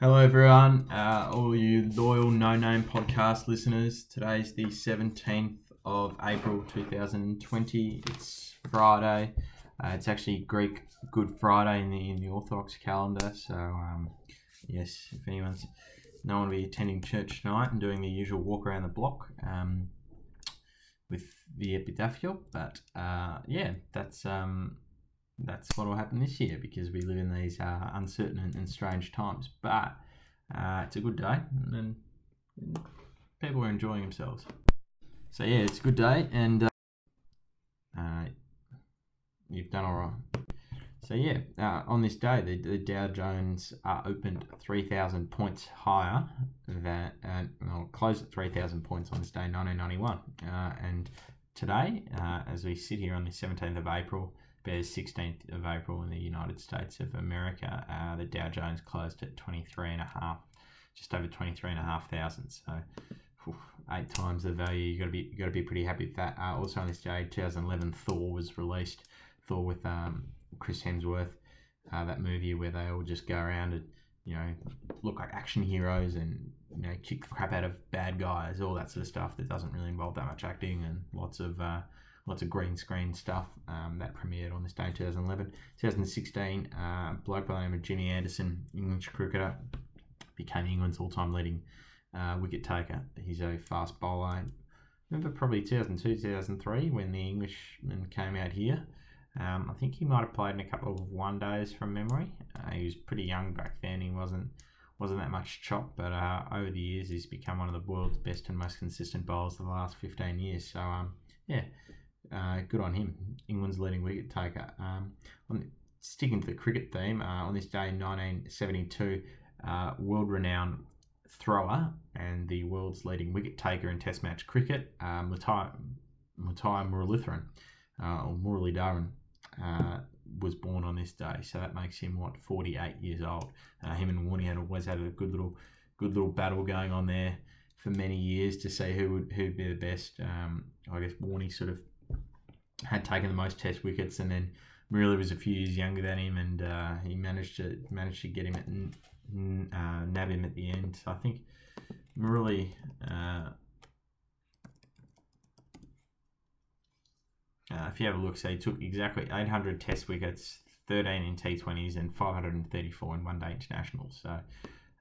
Hello everyone, all you loyal No Name podcast listeners. Today's the 17th of April 2020. It's Friday. It's actually Greek Good Friday in the Orthodox calendar. So yes, if anyone's no one will be attending church tonight and doing the usual walk around the block with the epitaphial. But yeah, that's what will happen this year because we live in these uncertain and strange times. But it's a good day and people are enjoying themselves. So yeah, it's a good day and you've done all right. So yeah, on this day, the Dow Jones opened 3,000 points higher than, closed at 3,000 points on this day, 1991. And today, as we sit here on the 17th of April, the 16th of April in the United States of America, the Dow Jones closed at 23,500, so eight times the value. You got to be pretty happy with that. Also on this day, 2011, Thor was released. Thor with Chris Hemsworth, that movie where they all just go around and look like action heroes and kick the crap out of bad guys, all that sort of stuff that doesn't really involve that much acting and lots of green screen stuff that premiered on this day in 2011. 2016, a bloke by the name of Jimmy Anderson, English cricketer, became England's all-time leading wicket taker. He's a fast bowler. Remember probably 2002, 2003 when the Englishmen came out here. I think he might have played in a couple of one days from memory. He was pretty young back then. He wasn't that much chop, but over the years he's become one of the world's best and most consistent bowlers of the last 15 years. So yeah. Good on him, England's leading wicket taker. Sticking to the cricket theme, on this day in 1972, world-renowned thrower and the world's leading wicket taker in Test match cricket, Muttiah Muralitharan, or Muralitharan, was born on this day. So that makes him 48 years old. Him and Warney had always had a good little battle going on there for many years to see who'd be the best. I guess Warney sort of had taken the most Test wickets, and then Murali was a few years younger than him, and he managed to get him nab him at the end. So I think Murali if you have a look, so he took exactly 800 Test wickets, 13 in T20s, and 534 in one-day internationals. So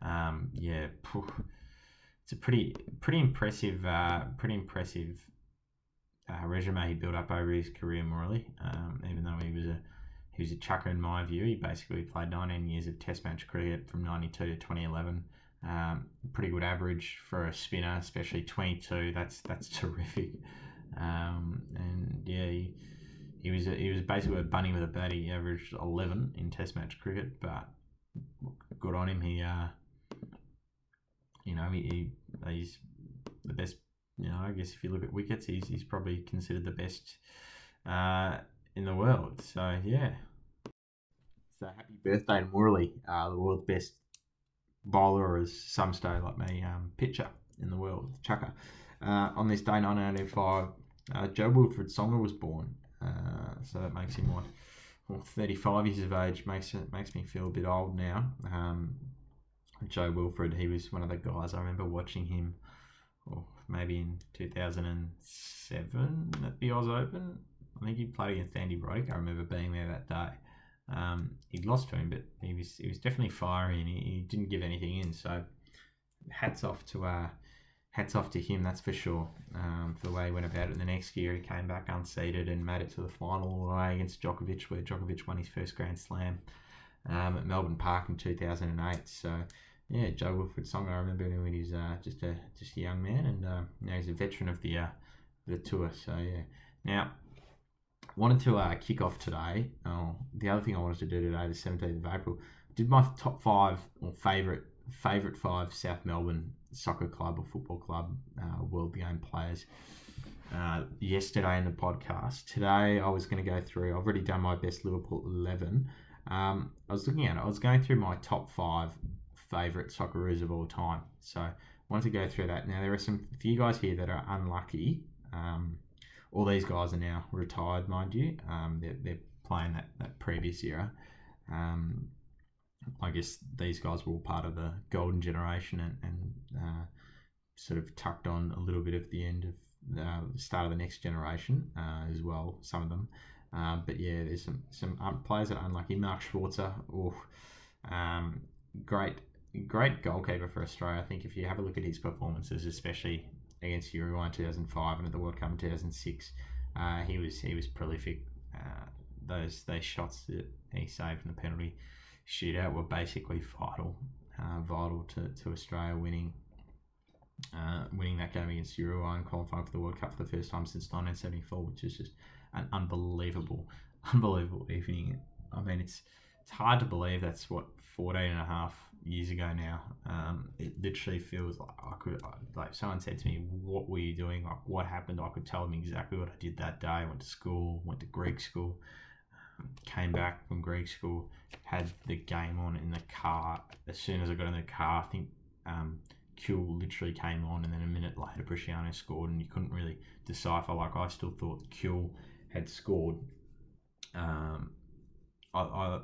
yeah, it's a pretty impressive. Resume he built up over his career, Murali. Even though he was a chucker in my view, he basically played 19 years of Test match cricket from 92 to 2011. Pretty good average for a spinner, especially 22. That's terrific. And yeah, he was basically a bunny with a bat. He averaged 11 in Test match cricket, but good on him. He he's the best. I guess if you look at wickets, he's probably considered the best in the world. So, yeah. So, happy birthday to Murali, the world's best bowler, as some say, like me, pitcher in the world, chucker. On this day, 1985, Jo-Wilfried Tsonga was born. So, that makes him 35 years of age. Makes me feel a bit old now. Jo-Wilfried, he was one of the guys, I remember watching him, maybe in 2007 at the Oz Open. I think he played against Andy Roddick. I remember being there that day. He'd lost to him, but he was definitely fiery and he didn't give anything in. So hats off to him, that's for sure, for the way he went about it. The next year he came back unseeded and made it to the final all the way against Djokovic, where Djokovic won his first Grand Slam at Melbourne Park in 2008. So yeah, Jo-Wilfried Tsonga, I remember him when he was just a young man, and now he's a veteran of the tour. So yeah, now wanted to kick off today. The other thing I wanted to do today, the 17th of April, did my top five or favourite five South Melbourne soccer club or football club world game players yesterday in the podcast. Today I was going to go through. I've already done my best Liverpool 11. I was looking at it. I was going through my top five favourite Socceroos of all time. So I want to go through that. Now there are some few guys here that are unlucky. All these guys are now retired, mind you. They're playing that previous era. I guess these guys were all part of the golden generation and sort of tucked on a little bit of the end of the start of the next generation as well, some of them. But yeah, there's some players that are unlucky. Mark Schwarzer, great goalkeeper for Australia. I think if you have a look at his performances, especially against Uruguay in 2005 and at the World Cup in 2006, he was prolific. Those shots that he saved in the penalty shootout were basically vital to Australia winning that game against Uruguay and qualifying for the World Cup for the first time since 1974, which is just an unbelievable evening. I mean, it's hard to believe that's what 14 and a half years ago now. It literally feels like someone said to me, "What were you doing? Like, what happened?" I could tell them exactly what I did that day. I went to school, went to Greek school, came back from Greek school, had the game on in the car. As soon as I got in the car, I think Kewell literally came on, and then a minute later, Bresciano scored, and you couldn't really decipher. Like, I still thought Kewell had scored. I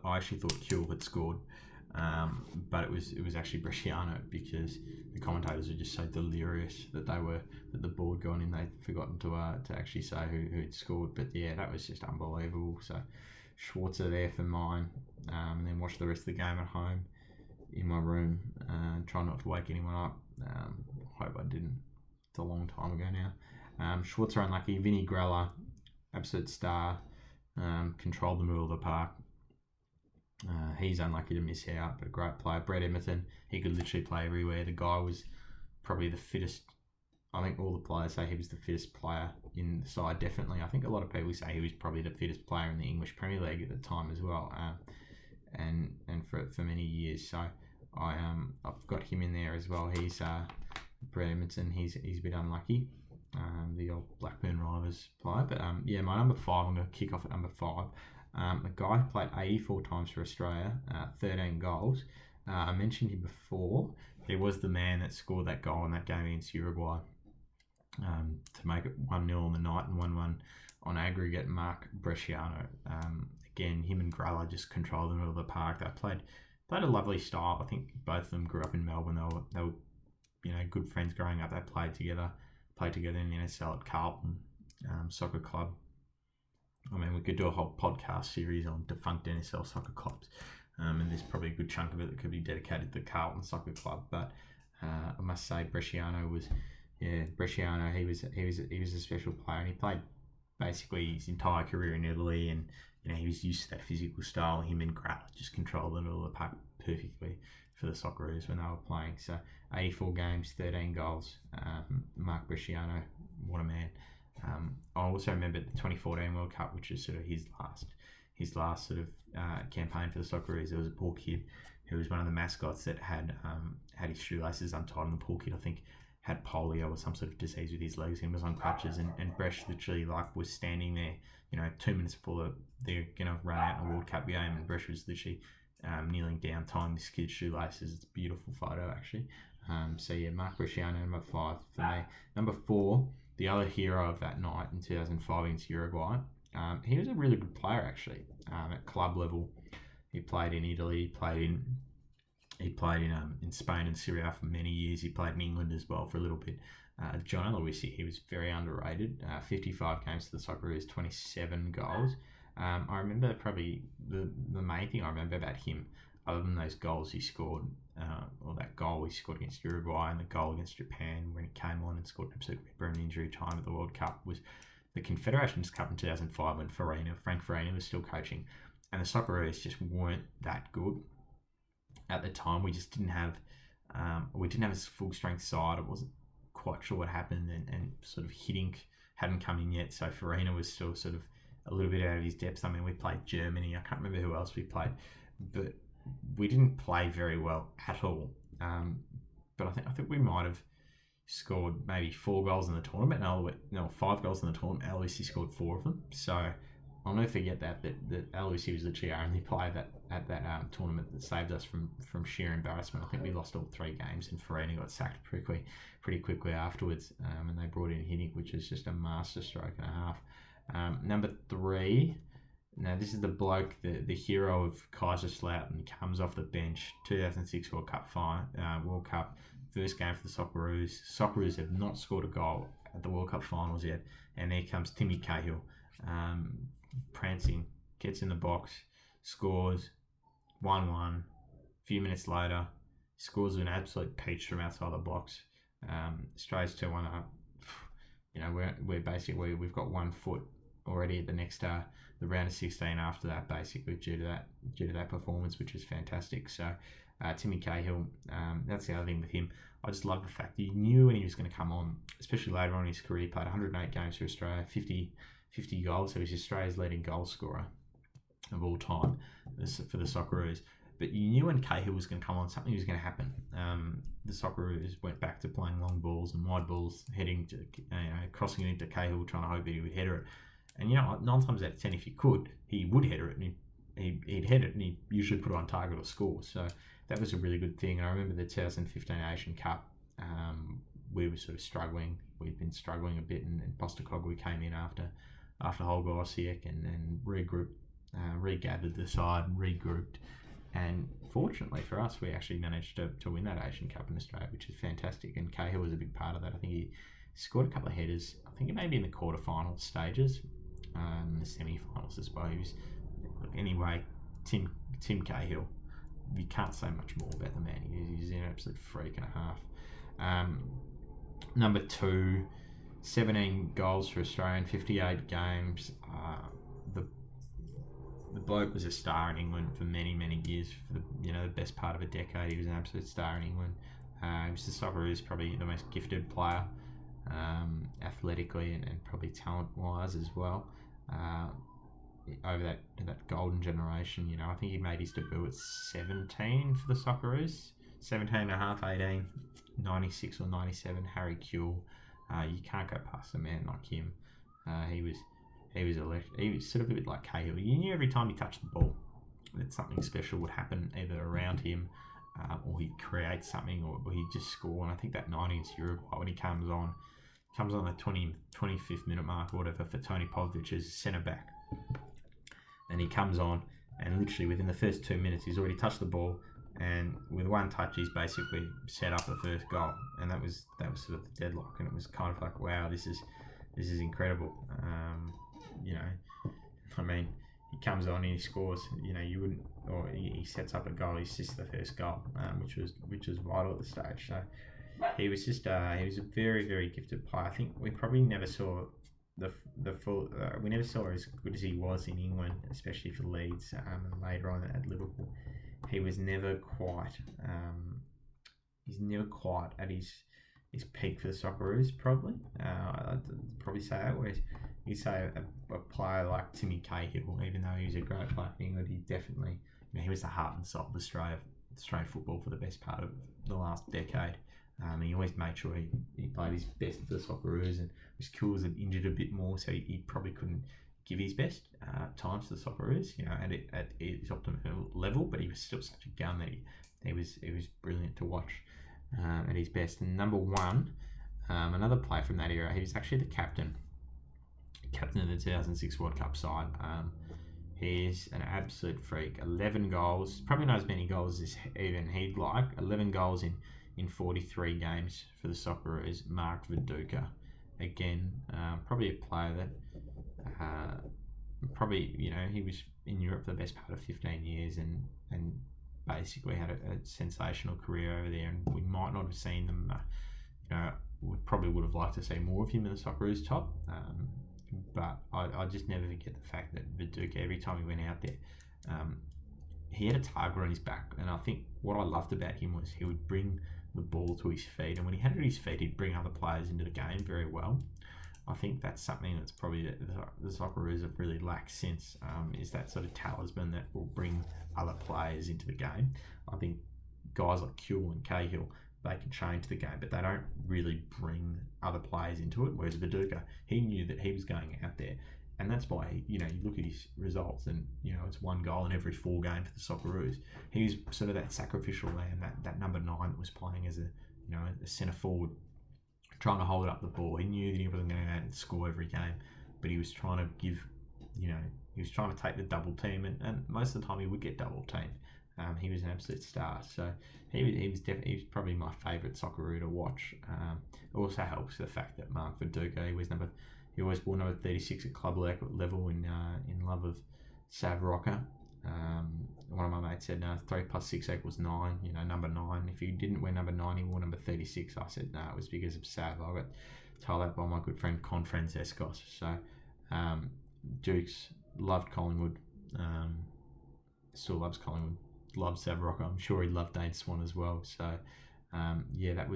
actually thought Kewell had scored, but it was actually Bresciano, because the commentators were just so delirious that the board gone in, they'd forgotten to actually say who had scored. But yeah, that was just unbelievable. So Schwarzer there for mine, and then watched the rest of the game at home in my room, trying not to wake anyone up. Hope I didn't. It's a long time ago now. Schwarzer unlucky. Vinnie Grella, absolute star, controlled the middle of the park. He's unlucky to miss out, but a great player. Brett Emerton, he could literally play everywhere. The guy was probably the fittest. I think all the players say he was the fittest player in the side, definitely. I think a lot of people say he was probably the fittest player in the English Premier League at the time as well, and for many years. So I've got him in there as well. He's Brett Emerton. He's a bit unlucky, the old Blackburn Rovers player. But yeah, my number five, I'm going to kick off at number five. A guy who played 84 times for Australia, 13 goals. I mentioned him before. There was the man that scored that goal in that game against Uruguay to make it 1-0 on the night and 1-1 on aggregate, Mark Bresciano. Again, him and Grella just controlled the middle of the park. They played a lovely style. I think both of them grew up in Melbourne. They were good friends growing up. They played together in the NSL at Carlton Soccer Club. I mean, we could do a whole podcast series on defunct NSL soccer clubs, and there's probably a good chunk of it that could be dedicated to the Carlton Soccer Club. But I must say, Bresciano. He was a special player, and he played basically his entire career in Italy, and he was used to that physical style. Him and Grella just controlled the middle of the park perfectly for the Socceroos when they were playing. So 84 games, 13 goals. Mark Bresciano, what a man. I also remember the 2014 World Cup, which is sort of his last sort of campaign for the Socceroos. There was a poor kid who was one of the mascots that had his shoelaces untied, and the poor kid, I think, had polio or some sort of disease with his legs and was on crutches, and Bresh literally was standing there, 2 minutes before they're going to run out in a World Cup game, and Bresh was literally kneeling down, tying this kid's shoelaces. It's a beautiful photo, actually. So yeah, Mark Bresciano, number five for me. Number four, the other hero of that night in 2005 against Uruguay. He was a really good player, actually, at club level. He played in Italy. He played in Spain and Syria for many years. He played in England as well for a little bit. John Aloisi, he was very underrated. 55 games to the Socceroos, 27 goals. I remember probably the main thing I remember about him, other than those goals he scored, or that goal he scored against Uruguay and the goal against Japan when he came on and scored an absolute ripper in injury time at the World Cup, was the Confederations Cup in 2005 when Frank Farina was still coaching, and the Socceroos just weren't that good at the time. We just didn't have a full strength side. I wasn't quite sure what happened, and sort of Hiddink hadn't come in yet, so Farina was still sort of a little bit out of his depth. I mean, we played Germany. I can't remember who else we played, but we didn't play very well at all, but I think we might have scored maybe 4 goals in the tournament. No, 5 goals in the tournament. Aloisi scored 4 of them. So I'll never forget that Aloisi was literally our only player at that tournament that saved us from sheer embarrassment. I think we lost all 3 games, and Farina got sacked pretty quickly afterwards, and they brought in Hiddink, which is just a masterstroke and a half. Number 3 Now, this is the bloke, the hero of Kaiserslautern, comes off the bench, 2006 World Cup final, World Cup, first game for the Socceroos. Socceroos have not scored a goal at the World Cup finals yet. And there comes Timmy Cahill, prancing, gets in the box, scores, 1-1. A few minutes later, scores an absolute peach from outside the box, strays 2-1 up. You know, we're basically, we've got 1 foot already at the next the round of 16 after that, basically due to that performance, which was fantastic. So Timmy Cahill, that's the other thing with him. I just love the fact that you knew when he was going to come on, especially later on in his career. He played 108 games for Australia, 50 goals, so he's Australia's leading goal scorer of all time for the Socceroos. But you knew when Cahill was going to come on, something was going to happen. The Socceroos went back to playing long balls and wide balls, heading to, crossing it into Cahill, trying to hope that he would header it. And, 9 times out of 10, if he could, he would header it, and he'd head it, and he usually put it on target or score. So that was a really good thing. And I remember the 2015 Asian Cup, we were sort of struggling. We'd been struggling a bit, and Postecoglou came in after Holger Osiek and regrouped, regathered the side, regrouped. And fortunately for us, we actually managed to win that Asian Cup in Australia, which is fantastic. And Cahill was a big part of that. I think he scored a couple of headers. I think it may be in the quarterfinal stages, the semi-finals, I suppose. Anyway, Tim Cahill, you can't say much more about the man. He's an absolute freak and a half. Number 2, 17 goals for Australia in 58 games. The bloke was a star in England for many, many years. For the best part of a decade, he was an absolute star in England. He was the Socceroos, probably the most gifted player, athletically and probably talent-wise as well. Over that golden generation, I think he made his debut at 17 for the Socceroos. 17 and a half, 18, 96 or 97, Harry Kewell. You can't go past a man like him. He was sort of a bit like Cahill. You knew every time he touched the ball that something special would happen, either around him, or he'd create something, or he'd just score. And I think that 90 against Uruguay, when he comes on the 25th minute mark or whatever for Tony Pavlovic's centre-back. And he comes on, and literally within the first 2 minutes, he's already touched the ball, and with one touch, he's basically set up the first goal. And that was sort of the deadlock, and it was kind of like, wow, this is incredible. He comes on and he scores. He sets up a goal. He assists the first goal, which was vital at the stage. So he was just he was a very, very gifted player. I think we probably never saw the full. We never saw as good as he was in England, especially for Leeds, and later on at Liverpool. He was never quite. He's never quite at his peak for the Socceroos, probably. I'd probably say that. Whereas you say a player like Timmy Cahill, even though he was a great player for England, he definitely, he was the heart and soul of Australian football for the best part of the last decade. And he always made sure he played his best for the Socceroos, and was cool as injured a bit more, so he probably couldn't give his best times to the Socceroos, at his optimal level, but he was still such a gun that he was brilliant to watch. At his best. And number 1, another player from that era, he was actually the captain of the 2006 World Cup side. He's an absolute freak. 11 goals, probably not as many goals as even he'd like. 11 goals in 43 games for the Socceroos. Mark Viduka, again, probably a player that he was in Europe for the best part of 15 years and basically had a sensational career over there, and we might not have seen them. We probably would have liked to see more of him in the Socceroos top, but I just never forget the fact that Viduka, every time he went out there, he had a target on his back, and I think what I loved about him was he would bring the ball to his feet, and when he had it at his feet, he'd bring other players into the game very well. I think that's something that's probably the Socceroos have really lacked since, is that sort of talisman that will bring other players into the game. I think guys like Kewell and Cahill, they can change the game, but they don't really bring other players into it, whereas Viduka, he knew that he was going out there, and that's why, you look at his results, and, it's 1 goal in every 4 games for the Socceroos. He was sort of that sacrificial lamb, that number 9 that was playing as a centre-forward, trying to hold up the ball. He knew that he wasn't going to go out and score every game, but he was trying to give He was trying to take the double team, and most of the time he would get double team. He was an absolute star, so he was probably my favourite Socceroo to watch. It also helps the fact that Mark Viduka, he always wore number 36 at club level in love of Sav Rocker. One of my mates said, no, 3 + 6 = 9, number 9. If you didn't wear number 9, he wore number 36. I said, no, it was because of Sav. I got told that by my good friend Confrancescos. So Dukes loved Collingwood, still loves Collingwood, loved Sav Rocker. I'm sure he loved Dane Swan as well. So that's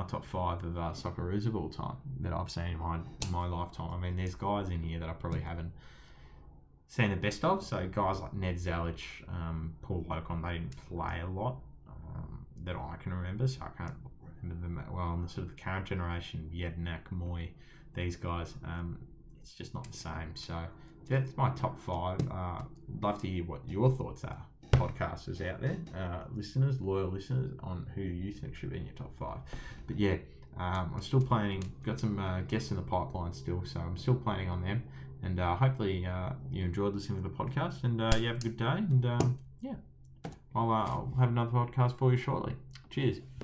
my top 5 of Socceroos of all time that I've seen in my lifetime. I mean, there's guys in here that I probably haven't seen the best of. So guys like Ned Zalic, Paul Locon, they didn't play a lot that I can remember, so I can't remember them that well. And the sort of the current generation, Yednak, Moy, these guys, it's just not the same. So that's my top 5. Love to hear what your thoughts are, podcasters out there, loyal listeners, on who you think should be in your top 5. But yeah, I'm still planning, got some guests in the pipeline still, so I'm still planning on them. And hopefully you enjoyed listening to the podcast, and you have a good day. And I'll have another podcast for you shortly. Cheers.